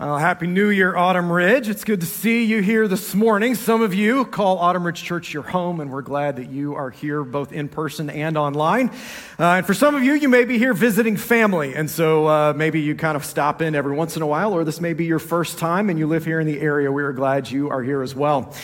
Well, Happy New Year, Autumn Ridge. It's good to see you here this morning. Some of you call Autumn Ridge Church your home, and we're glad that you are here both in person and online. And for some of you, you may be here visiting family, and so maybe you kind of stop in every once in a while, or this may be your first time and you live here in the area. We are glad you are here as well.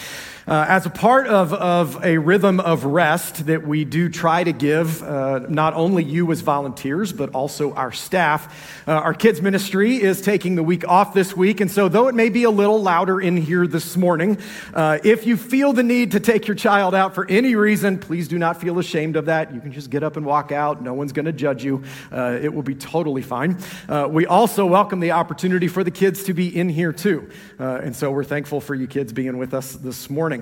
As a part of a rhythm of rest that we do try to give, not only you as volunteers, but also our staff, our kids ministry is taking the week off this week. And so though it may be a little louder in here this morning, if you feel the need to take your child out for any reason, please do not feel ashamed of that. You can just get up and walk out. No one's going to judge you. It will be totally fine. We also welcome the opportunity for the kids to be in here too. And so we're thankful for you kids being with us this morning.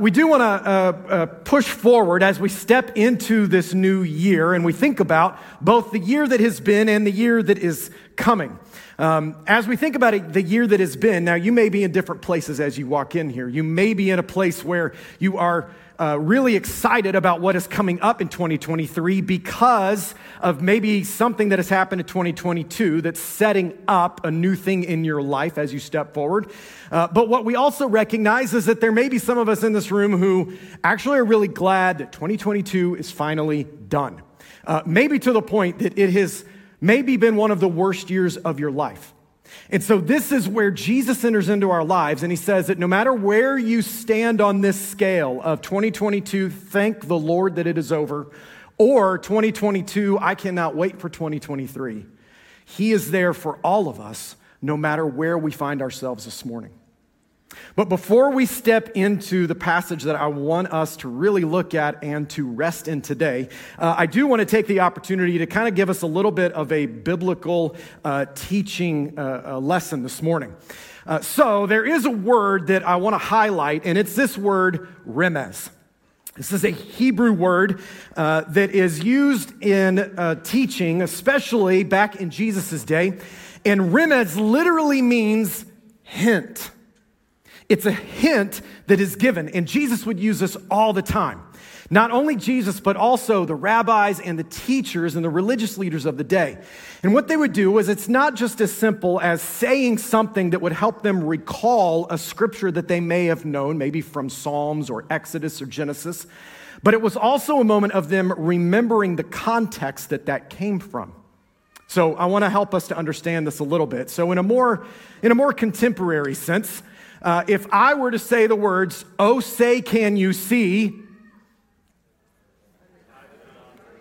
We do want to push forward as we step into this new year, and we think about both the year that has been and the year that is coming. As we think about it, the year that has been, now you may be in different places as you walk in here. You may be in a place where you are really excited about what is coming up in 2023 because of maybe something that has happened in 2022 that's setting up a new thing in your life as you step forward. But what we also recognize is that there may be some of us in this room who actually are really glad that 2022 is finally done. Maybe to the point that it has maybe been one of the worst years of your life. And so this is where Jesus enters into our lives, and he says that no matter where you stand on this scale of 2022, thank the Lord that it is over, or 2022, I cannot wait for 2023. He is there for all of us, no matter where we find ourselves this morning. But before we step into the passage that I want us to really look at and to rest in today, I do want to take the opportunity to kind of give us a little bit of a biblical teaching lesson this morning. So there is a word that I want to highlight, and it's this word, remez. This is a Hebrew word that is used in teaching, especially back in Jesus' day. And remez literally means hint. It's a hint that is given, and Jesus would use this all the time. Not only Jesus, but also the rabbis and the teachers and the religious leaders of the day. And what they would do is it's not just as simple as saying something that would help them recall a scripture that they may have known, maybe from Psalms or Exodus or Genesis, but it was also a moment of them remembering the context that that came from. So I want to help us to understand this a little bit. So in a more contemporary sense, if I were to say the words, "Oh, say, can you see?"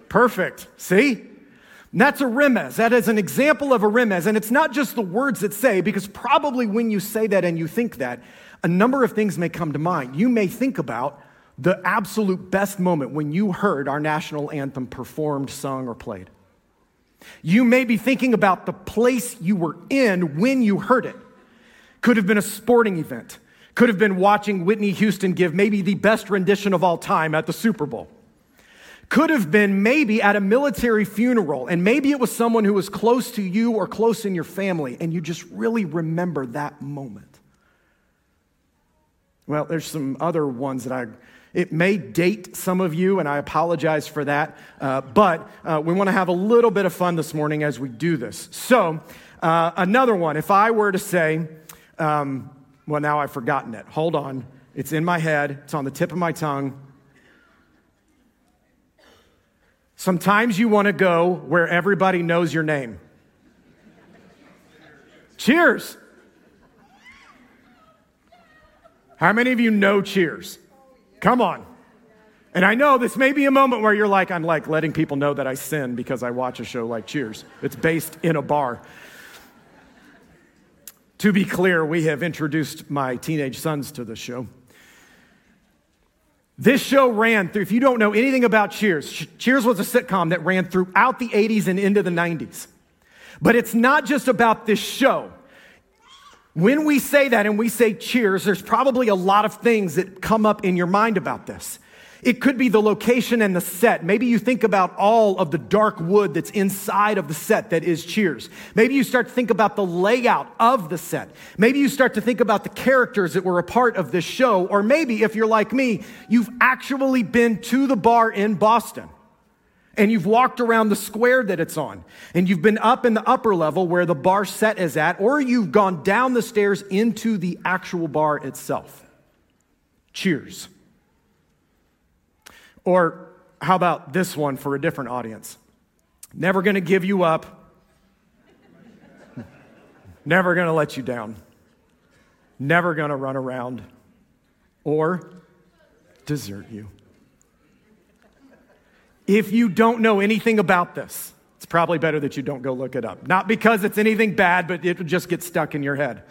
Perfect. See? And that's a remez. That is an example of a remez. And it's not just the words that say, because probably when you say that and you think that, a number of things may come to mind. You may think about the absolute best moment when you heard our national anthem performed, sung, or played. You may be thinking about the place you were in when you heard it. Could have been a sporting event. Could have been watching Whitney Houston give maybe the best rendition of all time at the Super Bowl. Could have been maybe at a military funeral, and maybe it was someone who was close to you or close in your family, and you just really remember that moment. Well, there's some other ones that it may date some of you, and I apologize for that, but we want to have a little bit of fun this morning as we do this. So another one, if I were to say, well, now I've forgotten it. Hold on. It's in my head. It's on the tip of my tongue. Sometimes you want to go where everybody knows your name. Cheers. How many of you know Cheers? Come on. And I know this may be a moment where you're like, I'm like letting people know that I sin because I watch a show like Cheers. It's based in a bar. To be clear, we have introduced my teenage sons to this show. This show ran through, if you don't know anything about Cheers, Cheers was a sitcom that ran throughout the 80s and into the 90s. But it's not just about this show. When we say that and we say Cheers, there's probably a lot of things that come up in your mind about this. It could be the location and the set. Maybe you think about all of the dark wood that's inside of the set that is Cheers. Maybe you start to think about the layout of the set. Maybe you start to think about the characters that were a part of this show. Or maybe, if you're like me, you've actually been to the bar in Boston and you've walked around the square that it's on, and you've been up in the upper level where the bar set is at, or you've gone down the stairs into the actual bar itself. Cheers. Or how about this one for a different audience? Never going to give you up. Never going to let you down. Never going to run around or desert you. If you don't know anything about this, it's probably better that you don't go look it up. Not because it's anything bad, but it just gets stuck in your head.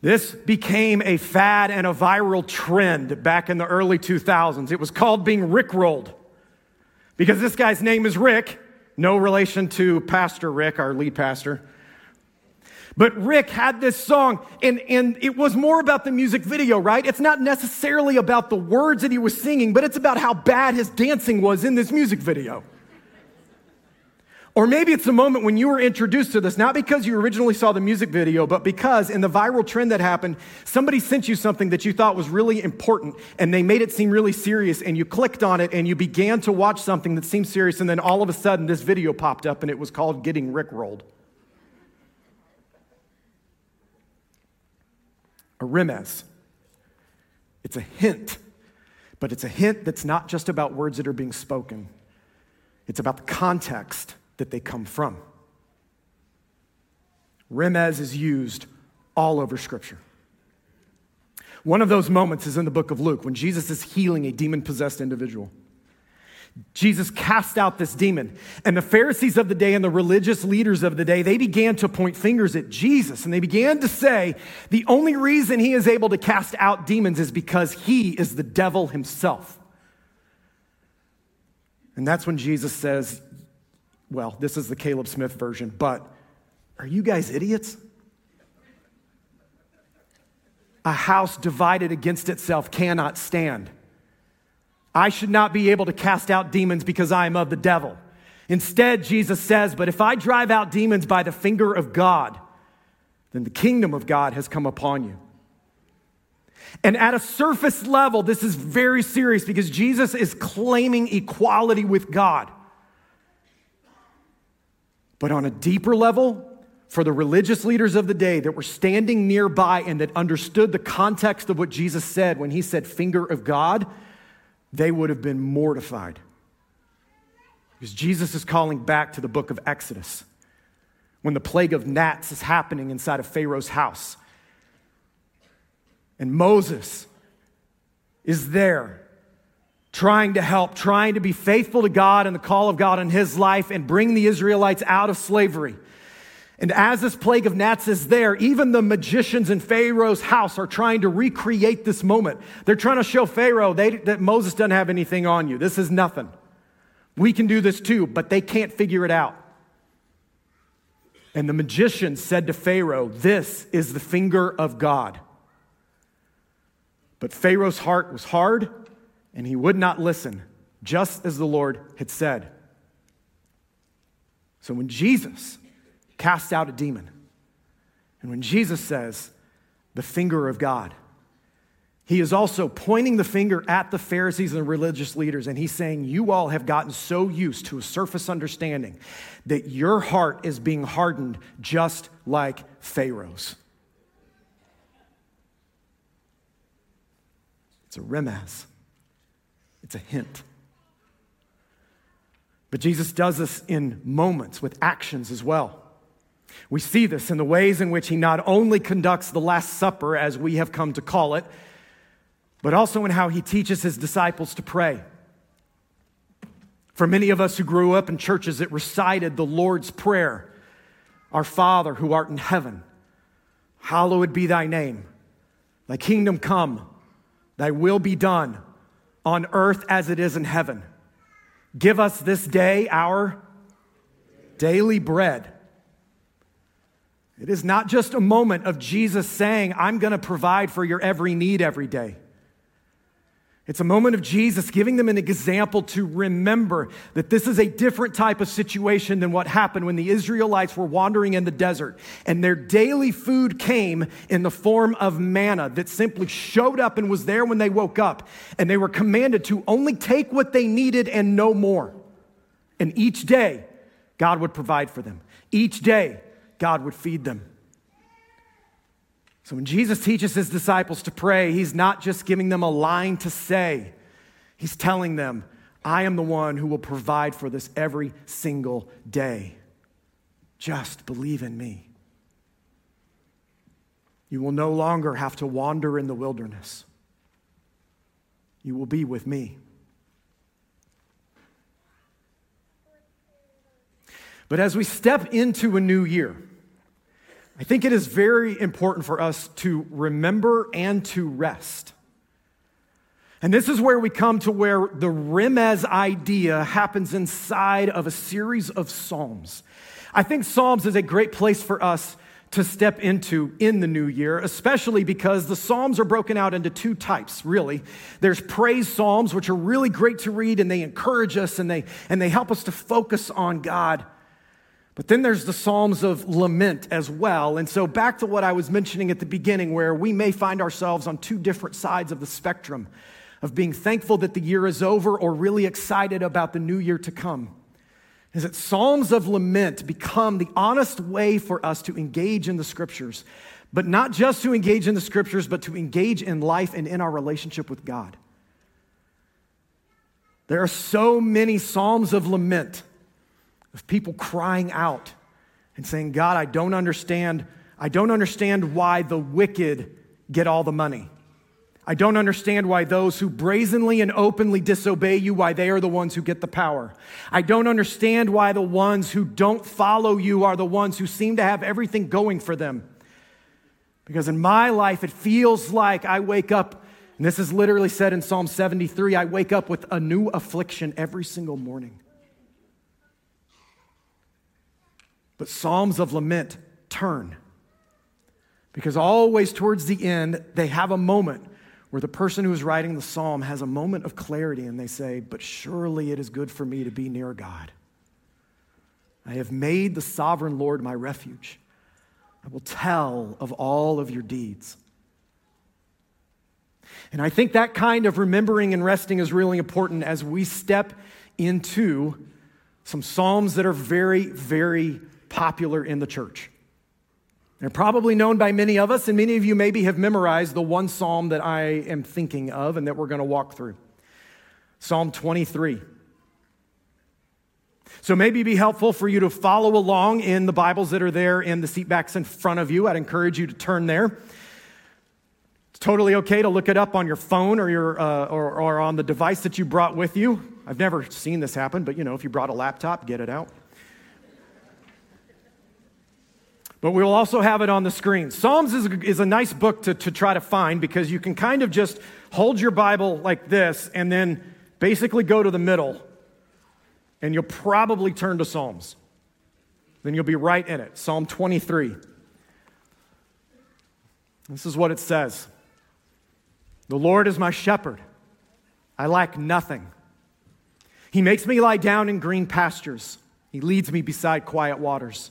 This became a fad and a viral trend back in the early 2000s. It was called being Rickrolled because this guy's name is Rick, no relation to Pastor Rick, our lead pastor. But Rick had this song, and it was more about the music video, right? It's not necessarily about the words that he was singing, but it's about how bad his dancing was in this music video. Or maybe it's the moment when you were introduced to this, not because you originally saw the music video, but because in the viral trend that happened, somebody sent you something that you thought was really important, and they made it seem really serious, and you clicked on it, and you began to watch something that seemed serious, and then all of a sudden this video popped up, and it was called Getting Rickrolled. A remez. It's a hint, but it's a hint that's not just about words that are being spoken. It's about the context that they come from. Remez is used all over Scripture. One of those moments is in the book of Luke when Jesus is healing a demon-possessed individual. Jesus cast out this demon, and the Pharisees of the day and the religious leaders of the day, they began to point fingers at Jesus, and they began to say, the only reason he is able to cast out demons is because he is the devil himself. And that's when Jesus says, well, this is the Caleb Smith version, but are you guys idiots? A house divided against itself cannot stand. I should not be able to cast out demons because I am of the devil. Instead, Jesus says, but if I drive out demons by the finger of God, then the kingdom of God has come upon you. And at a surface level, this is very serious because Jesus is claiming equality with God. But on a deeper level, for the religious leaders of the day that were standing nearby and that understood the context of what Jesus said when he said finger of God, they would have been mortified. Because Jesus is calling back to the book of Exodus when the plague of gnats is happening inside of Pharaoh's house. And Moses is there trying to help, trying to be faithful to God and the call of God in his life and bring the Israelites out of slavery. And as this plague of gnats is there, even the magicians in Pharaoh's house are trying to recreate this moment. They're trying to show Pharaoh that Moses doesn't have anything on you. This is nothing. We can do this too, but they can't figure it out. And the magician said to Pharaoh, this is the finger of God. But Pharaoh's heart was hard, and he would not listen, just as the Lord had said. So when Jesus cast out a demon, and when Jesus says the finger of God, he is also pointing the finger at the Pharisees and the religious leaders, and he's saying, you all have gotten so used to a surface understanding that your heart is being hardened just like Pharaoh's. It's a remez. It's a hint. But Jesus does this in moments with actions as well. We see this in the ways in which he not only conducts the Last Supper, as we have come to call it, but also in how he teaches his disciples to pray. For many of us who grew up in churches that recited the Lord's Prayer, our Father who art in heaven, hallowed be thy name. Thy kingdom come, thy will be done on earth as it is in heaven. Give us this day our daily bread. It is not just a moment of Jesus saying, I'm going to provide for your every need every day. It's a moment of Jesus giving them an example to remember that this is a different type of situation than what happened when the Israelites were wandering in the desert, and their daily food came in the form of manna that simply showed up and was there when they woke up, and they were commanded to only take what they needed and no more. And each day, God would provide for them. Each day, God would feed them. So when Jesus teaches his disciples to pray, he's not just giving them a line to say. He's telling them, I am the one who will provide for this every single day. Just believe in me. You will no longer have to wander in the wilderness. You will be with me. But as we step into a new year, I think it is very important for us to remember and to rest. And this is where we come to where the remez idea happens inside of a series of Psalms. I think Psalms is a great place for us to step into in the new year, especially because the Psalms are broken out into two types, really. There's praise Psalms, which are really great to read, and they encourage us, and they help us to focus on God. But then there's the Psalms of lament as well. And so back to what I was mentioning at the beginning, where we may find ourselves on two different sides of the spectrum of being thankful that the year is over or really excited about the new year to come. Is that Psalms of lament become the honest way for us to engage in the Scriptures, but not just to engage in the Scriptures, but to engage in life and in our relationship with God. There are so many Psalms of lament, of people crying out and saying, God, I don't understand why the wicked get all the money. I don't understand why those who brazenly and openly disobey you, why they are the ones who get the power. I don't understand why the ones who don't follow you are the ones who seem to have everything going for them. Because in my life, it feels like I wake up, and this is literally said in Psalm 73, I wake up with a new affliction every single morning. But Psalms of lament turn. Because always towards the end, they have a moment where the person who is writing the psalm has a moment of clarity, and they say, but surely it is good for me to be near God. I have made the sovereign Lord my refuge. I will tell of all of your deeds. And I think that kind of remembering and resting is really important as we step into some psalms that are very, very popular in the church. They're probably known by many of us, and many of you maybe have memorized the one psalm that I am thinking of and that we're going to walk through. Psalm 23. So maybe it'd be helpful for you to follow along in the Bibles that are there in the seatbacks in front of you. I'd encourage you to turn there. It's totally okay to look it up on your phone or your on the device that you brought with you. I've never seen this happen, but if you brought a laptop, get it out. But we will also have it on the screen. Psalms is a nice book to try to find, because you can kind of just hold your Bible like this and then basically go to the middle, and you'll probably turn to Psalms. Then you'll be right in it. Psalm 23. This is what it says. The Lord is my shepherd. I lack nothing. He makes me lie down in green pastures. He leads me beside quiet waters.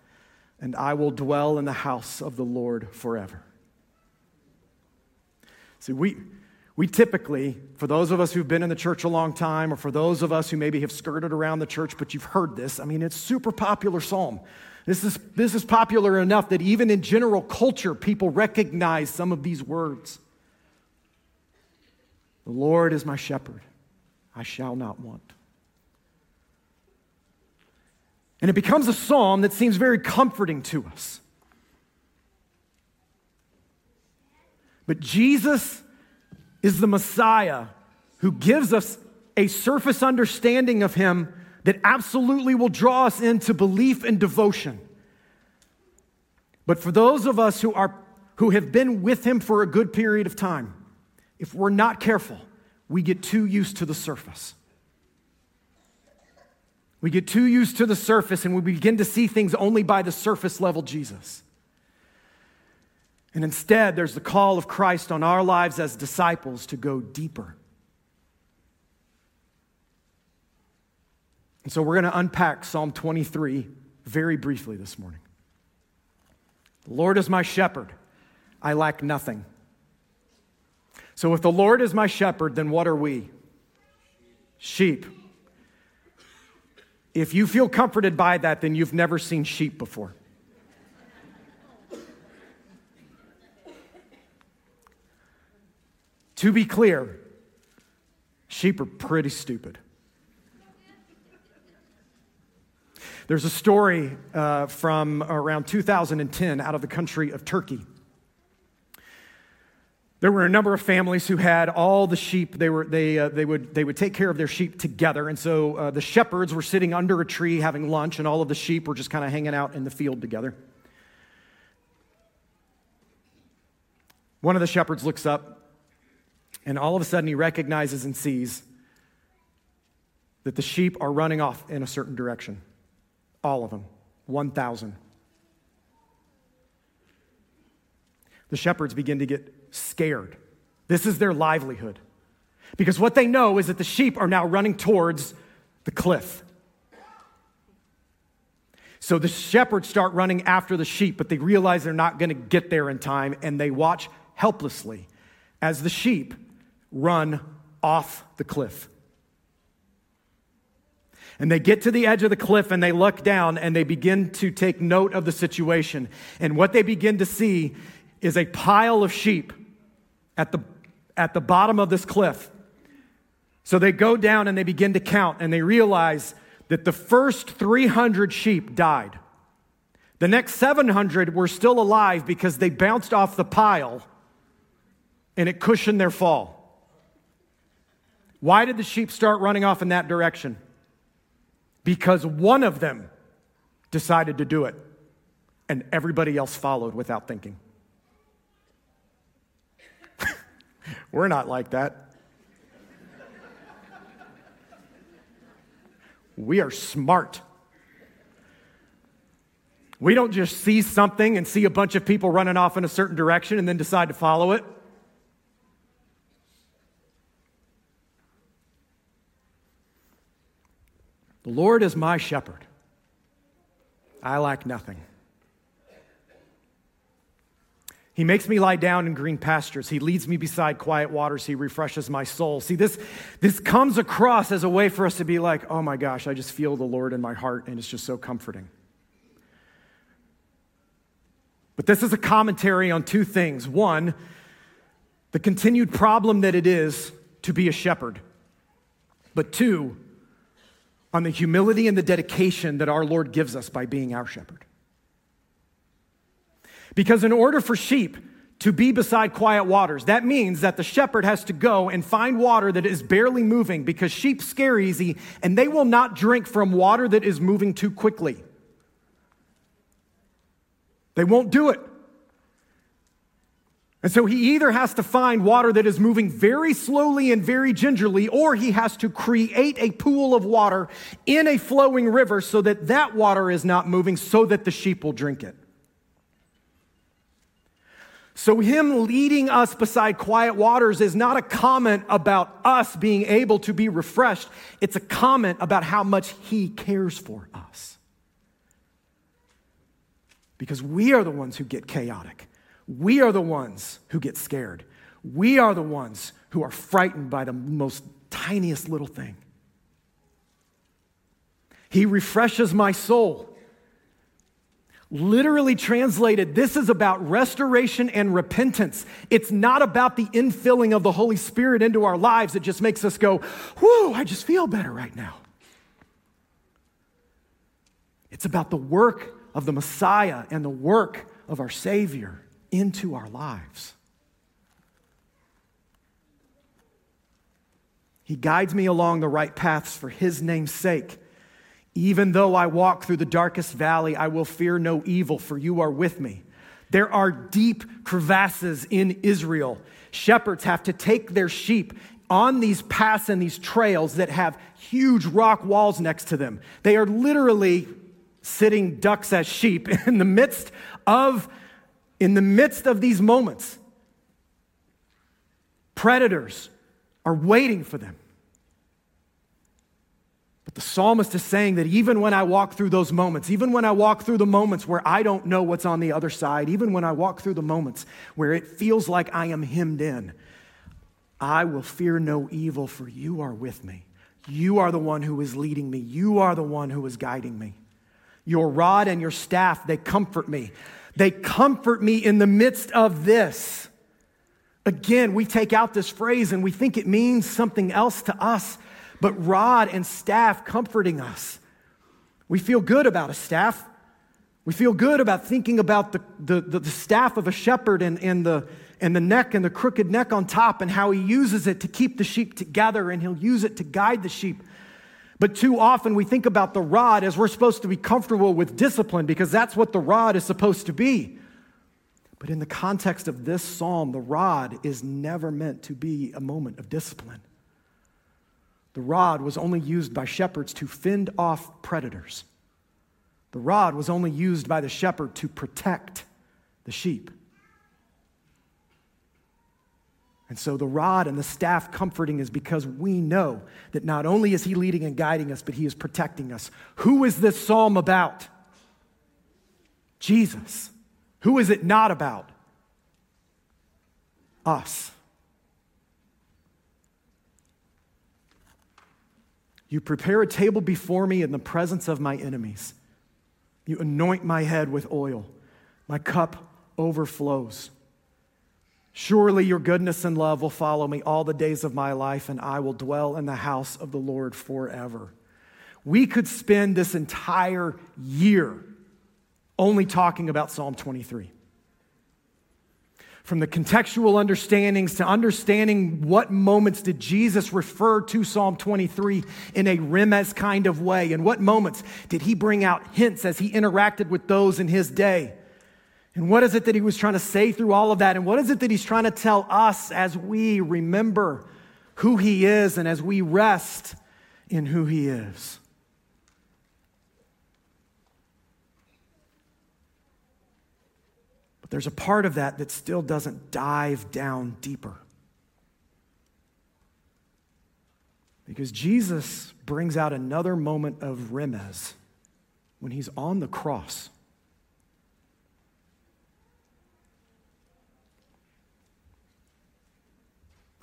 and I will dwell in the house of the Lord forever. See, we typically, for those of us who've been in the church a long time, or for those of us who maybe have skirted around the church, but you've heard this, it's super popular psalm. This is popular enough that even in general culture, people recognize some of these words. The Lord is my shepherd, I shall not want. And it becomes a psalm that seems very comforting to us. But Jesus is the Messiah who gives us a surface understanding of him that absolutely will draw us into belief and devotion. But for those of us who have been with him for a good period of time, if we're not careful, we get too used to the surface. We get too used to the surface and we begin to see things only by the surface level Jesus. And instead, there's the call of Christ on our lives as disciples to go deeper. And so we're going to unpack Psalm 23 very briefly this morning. The Lord is my shepherd. I lack nothing. So if the Lord is my shepherd, then what are we? Sheep. If you feel comforted by that, then you've never seen sheep before. To be clear, sheep are pretty stupid. There's a story from around 2010 out of the country of Turkey. There were a number of families who had all the sheep. They would take care of their sheep together, and so the shepherds were sitting under a tree having lunch, and all of the sheep were just kind of hanging out in the field together. One of the shepherds looks up, and all of a sudden he recognizes and sees that the sheep are running off in a certain direction. All of them, 1,000. The shepherds begin to get scared. This is their livelihood. Because what they know is that the sheep are now running towards the cliff. So the shepherds start running after the sheep, but they realize they're not going to get there in time, and they watch helplessly as the sheep run off the cliff. And they get to the edge of the cliff and they look down and they begin to take note of the situation. And what they begin to see is a pile of sheep at the bottom of this cliff. So they go down and they begin to count, and they realize that the first 300 sheep died. The next 700 were still alive because they bounced off the pile and it cushioned their fall. Why did the sheep start running off in that direction? Because one of them decided to do it, and everybody else followed without thinking. We're not like that. We are smart. We don't just see something and see a bunch of people running off in a certain direction and then decide to follow it. The Lord is my shepherd. I lack nothing. He makes me lie down in green pastures. He leads me beside quiet waters. He refreshes my soul. See, this comes across as a way for us to be like, oh my gosh, I just feel the Lord in my heart, and it's just so comforting. But this is a commentary on two things. One, the continued problem that it is to be a shepherd. But two, on the humility and the dedication that our Lord gives us by being our shepherd. Because in order for sheep to be beside quiet waters, that means that the shepherd has to go and find water that is barely moving, because sheep scare easy and they will not drink from water that is moving too quickly. They won't do it. And so he either has to find water that is moving very slowly and very gingerly, or he has to create a pool of water in a flowing river so that that water is not moving, so that the sheep will drink it. So him leading us beside quiet waters is not a comment about us being able to be refreshed. It's a comment about how much he cares for us. Because we are the ones who get chaotic. We are the ones who get scared. We are the ones who are frightened by the most tiniest little thing. He refreshes my soul. Literally translated, this is about restoration and repentance. It's not about the infilling of the Holy Spirit into our lives. It just makes us go, whoo, I just feel better right now. It's about the work of the Messiah and the work of our Savior into our lives. He guides me along the right paths for his name's sake. Even though I walk through the darkest valley, I will fear no evil, for you are with me. There are deep crevasses in Israel. Shepherds have to take their sheep on these paths and these trails that have huge rock walls next to them. They are literally sitting ducks as sheep in the midst of these moments. Predators are waiting for them. But the psalmist is saying that even when I walk through those moments, even when I walk through the moments where I don't know what's on the other side, even when I walk through the moments where it feels like I am hemmed in, I will fear no evil, for you are with me. You are the one who is leading me. You are the one who is guiding me. Your rod and your staff, they comfort me. They comfort me in the midst of this. Again, we take out this phrase and we think it means something else to us, but rod and staff comforting us. We feel good about a staff. We feel good about thinking about the staff of a shepherd and the neck and the crooked neck on top and how he uses it to keep the sheep together, and he'll use it to guide the sheep. But too often we think about the rod as we're supposed to be comfortable with discipline because that's what the rod is supposed to be. But in the context of this psalm, the rod is never meant to be a moment of discipline. The rod was only used by shepherds to fend off predators. The rod was only used by the shepherd to protect the sheep. And so the rod and the staff comforting is because we know that not only is he leading and guiding us, but he is protecting us. Who is this psalm about? Jesus. Who is it not about? Us. You prepare a table before me in the presence of my enemies. You anoint my head with oil. My cup overflows. Surely your goodness and love will follow me all the days of my life, and I will dwell in the house of the Lord forever. We could spend this entire year only talking about Psalm 23. From the contextual understandings to understanding what moments did Jesus refer to Psalm 23 in a remez kind of way, and what moments did he bring out hints as he interacted with those in his day. And what is it that he was trying to say through all of that? And what is it that he's trying to tell us as we remember who he is and as we rest in who he is? But there's a part of that that still doesn't dive down deeper. Because Jesus brings out another moment of remez when he's on the cross.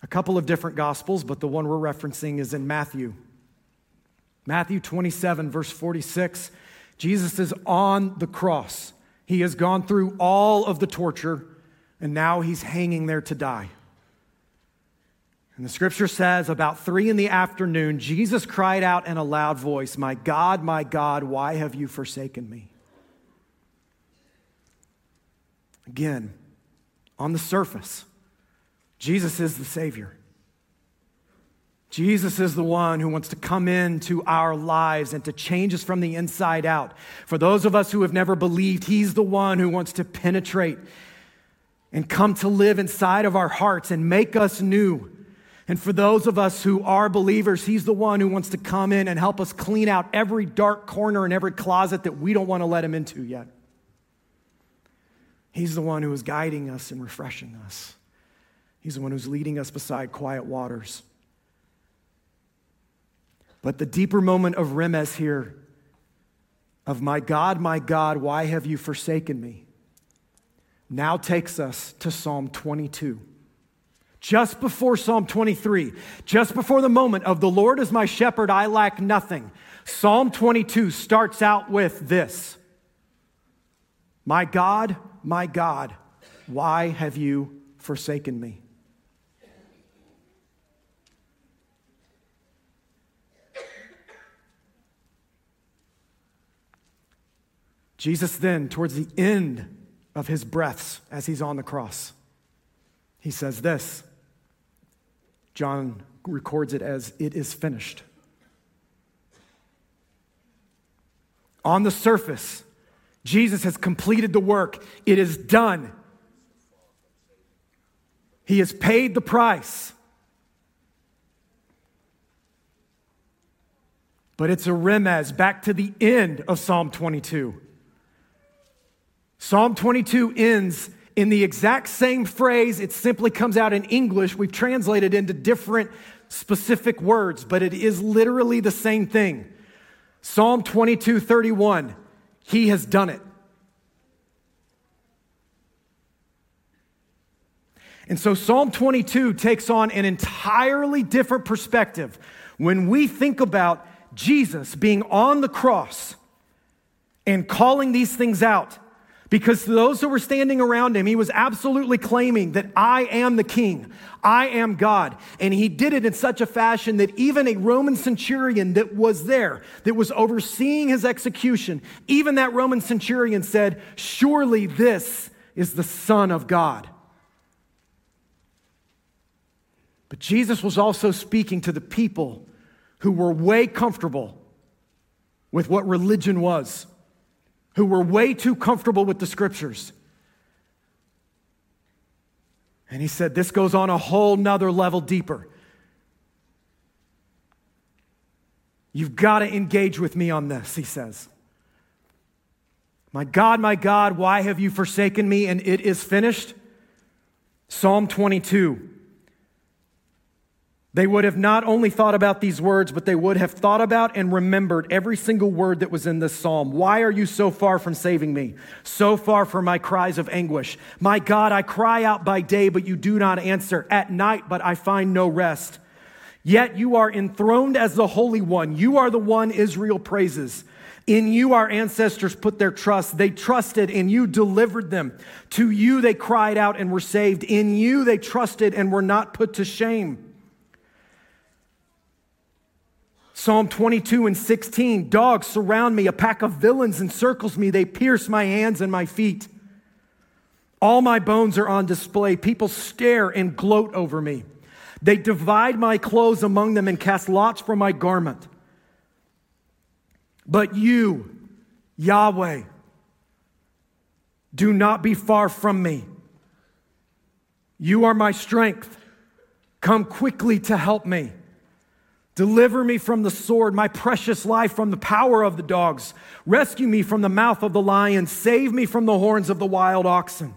A couple of different gospels, but the one we're referencing is in Matthew. Matthew 27, verse 46, Jesus is on the cross. He has gone through all of the torture, and now he's hanging there to die. And the scripture says, about 3 p.m, Jesus cried out in a loud voice, my God, why have you forsaken me? Again, on the surface, Jesus is the Savior. Jesus is the one who wants to come into our lives and to change us from the inside out. For those of us who have never believed, he's the one who wants to penetrate and come to live inside of our hearts and make us new. And for those of us who are believers, he's the one who wants to come in and help us clean out every dark corner and every closet that we don't want to let him into yet. He's the one who is guiding us and refreshing us. He's the one who's leading us beside quiet waters. But the deeper moment of remez here, of my God, why have you forsaken me, now takes us to Psalm 22. Just before Psalm 23, just before the moment of the Lord is my shepherd, I lack nothing, Psalm 22 starts out with this. My God, why have you forsaken me? Jesus then, towards the end of his breaths as he's on the cross, he says this. John records it as, it is finished. On the surface, Jesus has completed the work. It is done. He has paid the price. But it's a remez back to the end of Psalm 22. Psalm 22 ends in the exact same phrase. It simply comes out in English. We've translated into different specific words, but it is literally the same thing. Psalm 22:31, he has done it. And so Psalm 22 takes on an entirely different perspective when we think about Jesus being on the cross and calling these things out. Because to those who were standing around him, he was absolutely claiming that I am the king, I am God. And he did it in such a fashion that even a Roman centurion that was there, that was overseeing his execution, even that Roman centurion said, surely this is the Son of God. But Jesus was also speaking to the people who were way comfortable with what religion was, who were way too comfortable with the scriptures. And he said, this goes on a whole nother level deeper. You've got to engage with me on this, he says. My God, why have you forsaken me? And it is finished. Psalm 22. They would have not only thought about these words, but they would have thought about and remembered every single word that was in this psalm. Why are you so far from saving me? So far from my cries of anguish. My God, I cry out by day, but you do not answer. At night, but I find no rest. Yet you are enthroned as the Holy One. You are the one Israel praises. In you our ancestors put their trust. They trusted and you delivered them. To you they cried out and were saved. In you they trusted and were not put to shame. Psalm 22:16, dogs surround me, a pack of villains encircles me, they pierce my hands and my feet. All my bones are on display, people stare and gloat over me. They divide my clothes among them and cast lots for my garment. But you, Yahweh, do not be far from me. You are my strength. Come quickly to help me. Deliver me from the sword, my precious life from the power of the dogs. Rescue me from the mouth of the lion. Save me from the horns of the wild oxen.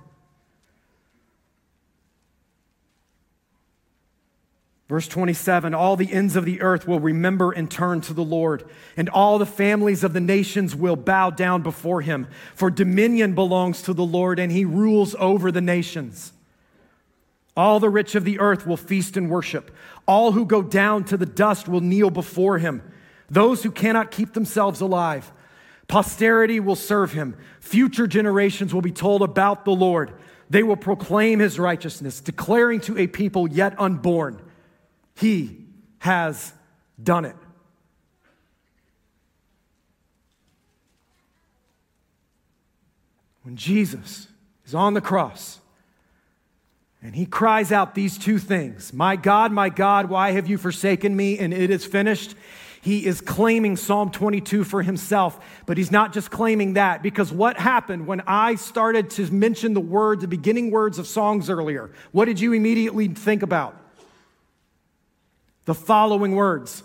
Verse 27, all the ends of the earth will remember and turn to the Lord, and all the families of the nations will bow down before him. For dominion belongs to the Lord, and he rules over the nations. All the rich of the earth will feast and worship. All who go down to the dust will kneel before him. Those who cannot keep themselves alive. Posterity will serve him. Future generations will be told about the Lord. They will proclaim his righteousness, declaring to a people yet unborn, he has done it. When Jesus is on the cross, and he cries out these two things, my God, why have you forsaken me? And it is finished. He is claiming Psalm 22 for himself, but he's not just claiming that, because what happened when I started to mention the beginning words of songs earlier, what did you immediately think about? The following words.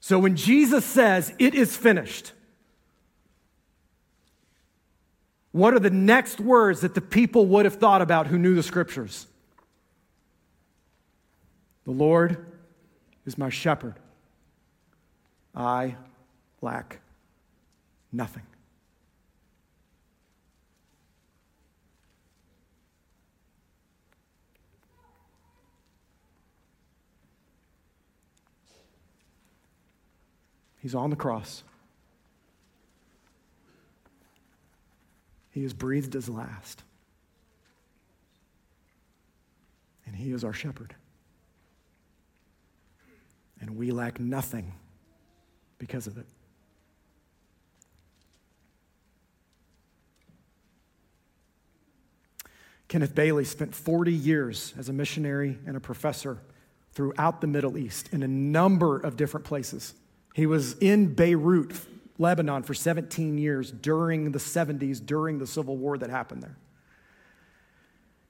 So when Jesus says, it is finished, what are the next words that the people would have thought about who knew the scriptures? The Lord is my shepherd. I lack nothing. He's on the cross. He has breathed his last. And he is our shepherd. And we lack nothing because of it. Kenneth Bailey spent 40 years as a missionary and a professor throughout the Middle East in a number of different places. He was in Beirut, Lebanon, for 17 years during the 70s, during the civil war that happened there.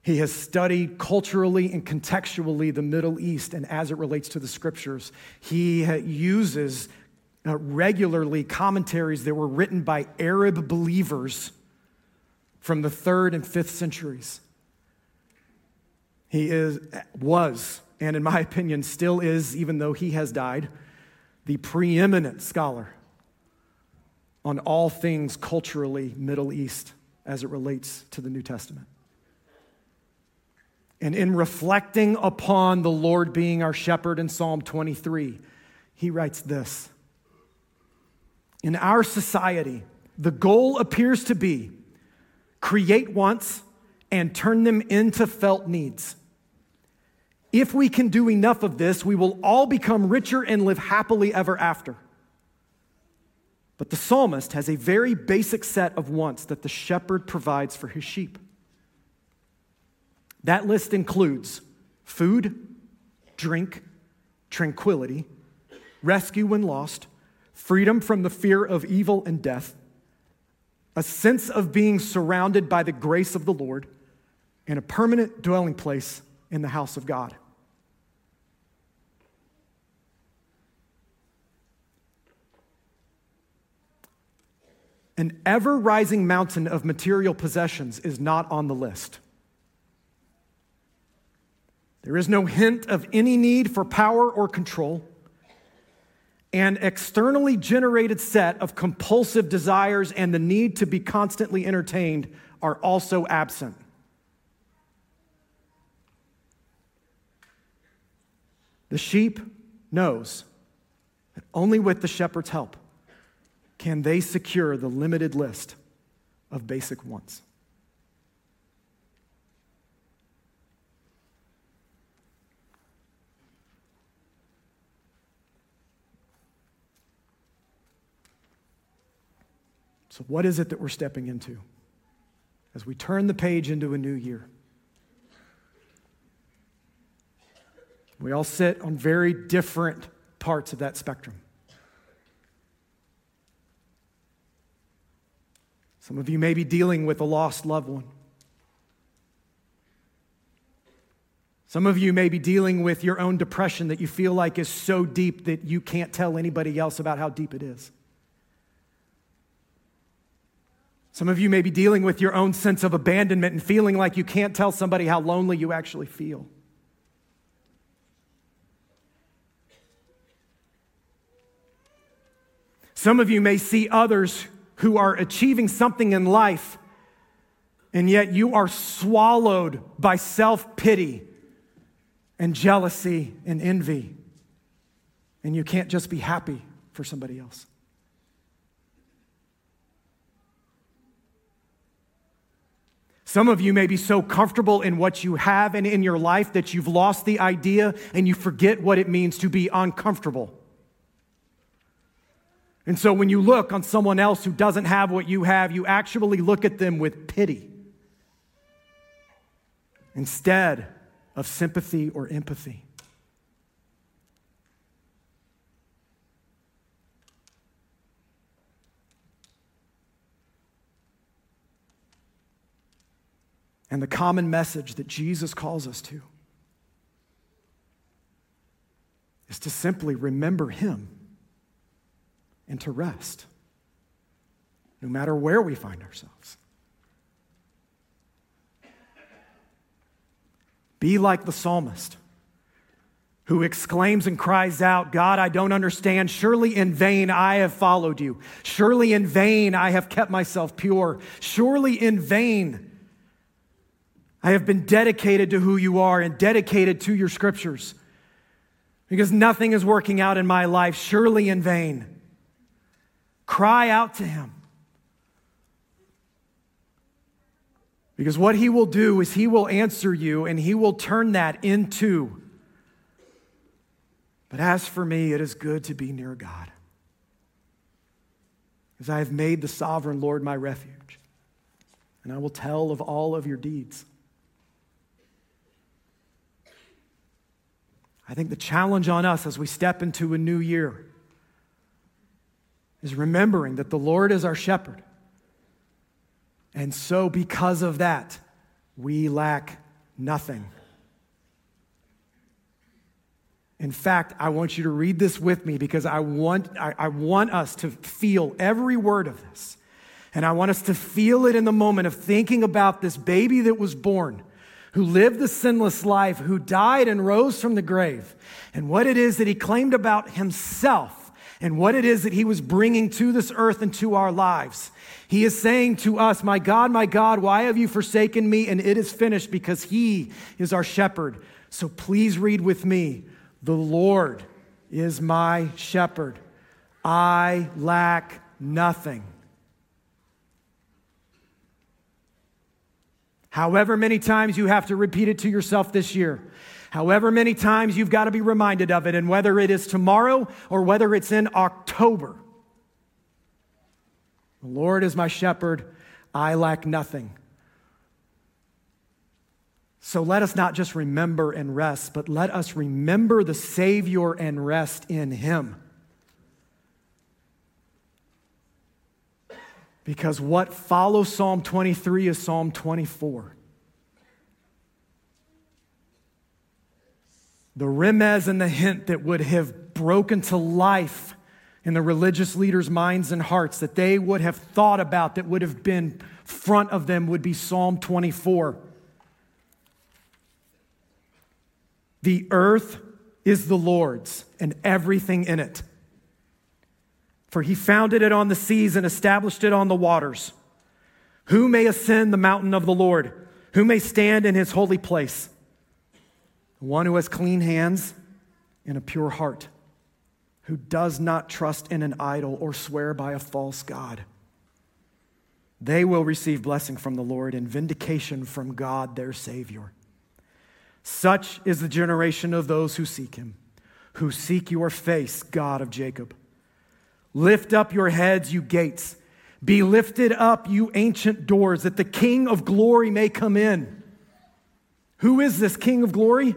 He has studied culturally and contextually the Middle East, and as it relates to the scriptures, he uses regularly commentaries that were written by Arab believers from the 3rd and 5th centuries. He was, and in my opinion still is, even though he has died, the preeminent scholar on all things culturally Middle East as it relates to the New Testament. And in reflecting upon the Lord being our shepherd in Psalm 23, he writes this: in our society, the goal appears to be create wants and turn them into felt needs. If we can do enough of this, we will all become richer and live happily ever after. But the psalmist has a very basic set of wants that the shepherd provides for his sheep. That list includes food, drink, tranquility, rescue when lost, freedom from the fear of evil and death, a sense of being surrounded by the grace of the Lord, and a permanent dwelling place in the house of God. An ever-rising mountain of material possessions is not on the list. There is no hint of any need for power or control. An externally generated set of compulsive desires and the need to be constantly entertained are also absent. The sheep knows that only with the shepherd's help can they secure the limited list of basic wants. So what is it that we're stepping into as we turn the page into a new year? We all sit on very different parts of that spectrum. Some of you may be dealing with a lost loved one. Some of you may be dealing with your own depression that you feel like is so deep that you can't tell anybody else about how deep it is. Some of you may be dealing with your own sense of abandonment and feeling like you can't tell somebody how lonely you actually feel. Some of you may see others who are achieving something in life, and yet you are swallowed by self-pity and jealousy and envy, and you can't just be happy for somebody else. Some of you may be so comfortable in what you have and in your life that you've lost the idea and you forget what it means to be uncomfortable. And so when you look on someone else who doesn't have what you have, you actually look at them with pity instead of sympathy or empathy. And the common message that Jesus calls us to is to simply remember him and to rest, no matter where we find ourselves. Be like the psalmist who exclaims and cries out, God, I don't understand. Surely in vain I have followed you. Surely in vain I have kept myself pure. Surely in vain I have been dedicated to who you are and dedicated to your scriptures, because nothing is working out in my life, surely in vain. Cry out to him, because what he will do is he will answer you and he will turn that into, but as for me, it is good to be near God, because I have made the sovereign Lord my refuge, and I will tell of all of your deeds. I think the challenge on us as we step into a new year is remembering that the Lord is our shepherd. And so because of that, we lack Nothing. In fact, I want you to read this with me because I want us to feel every word of this. And I want us to feel it in the moment of thinking about this baby that was born, who lived the sinless life, who died and rose from the grave, and what it is that he claimed about himself, and what it is that he was bringing to this earth and to our lives. He is saying to us, my God, why have you forsaken me? And it is finished because he is our shepherd. So please read with me. The Lord is my shepherd. I lack nothing. However many times you have to repeat it to yourself this year, however many times you've got to be reminded of it, and whether it is tomorrow or whether it's in October, the Lord is my shepherd, I lack nothing. So let us not just remember and rest, but let us remember the Savior and rest in him. Because what follows Psalm 23 is Psalm 24. The remez and the hint that would have broken to life in the religious leaders' minds and hearts, that they would have thought about, that would have been front of them, would be Psalm 24. The earth is the Lord's and everything in it. For he founded it on the seas and established it on the waters. Who may ascend the mountain of the Lord? Who may stand in his holy place? The one who has clean hands and a pure heart, who does not trust in an idol or swear by a false god. They will receive blessing from the Lord and vindication from God, their Savior. Such is the generation of those who seek him, who seek your face, God of Jacob. Lift up your heads, you gates. Be lifted up, you ancient doors, that the King of glory may come in. Who is this King of glory?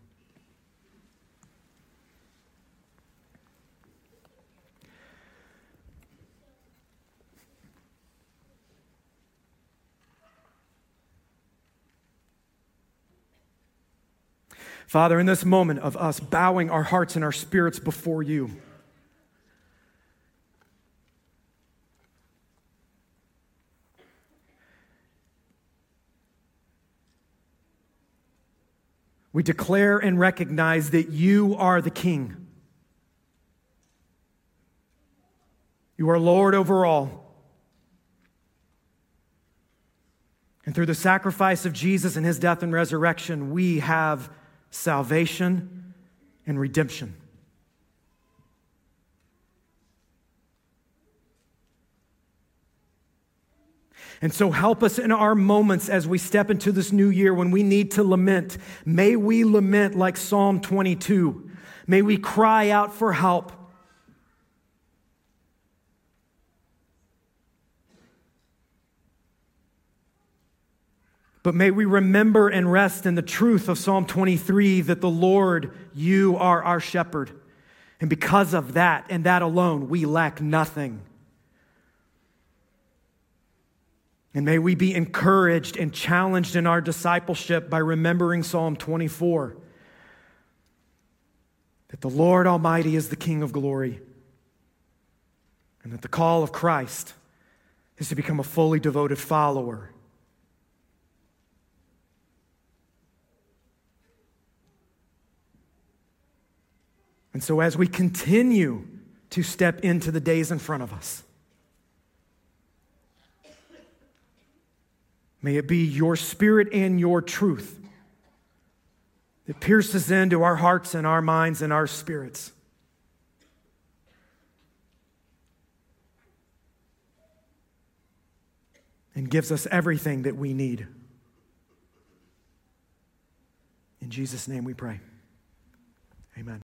Father, in this moment of us bowing our hearts and our spirits before you, we declare and recognize that you are the King. You are Lord over all. And through the sacrifice of Jesus and his death and resurrection, we have salvation and redemption. And so help us in our moments as we step into this new year when we need to lament. May we lament like Psalm 22. May we cry out for help. But may we remember and rest in the truth of Psalm 23 that the Lord, you are our shepherd. And because of that and that alone, we lack nothing. And may we be encouraged and challenged in our discipleship by remembering Psalm 24, that the Lord Almighty is the King of glory, and that the call of Christ is to become a fully devoted follower. And so as we continue to step into the days in front of us, may it be your spirit and your truth that pierces into our hearts and our minds and our spirits. And gives us everything that we need. In Jesus' name we pray. Amen.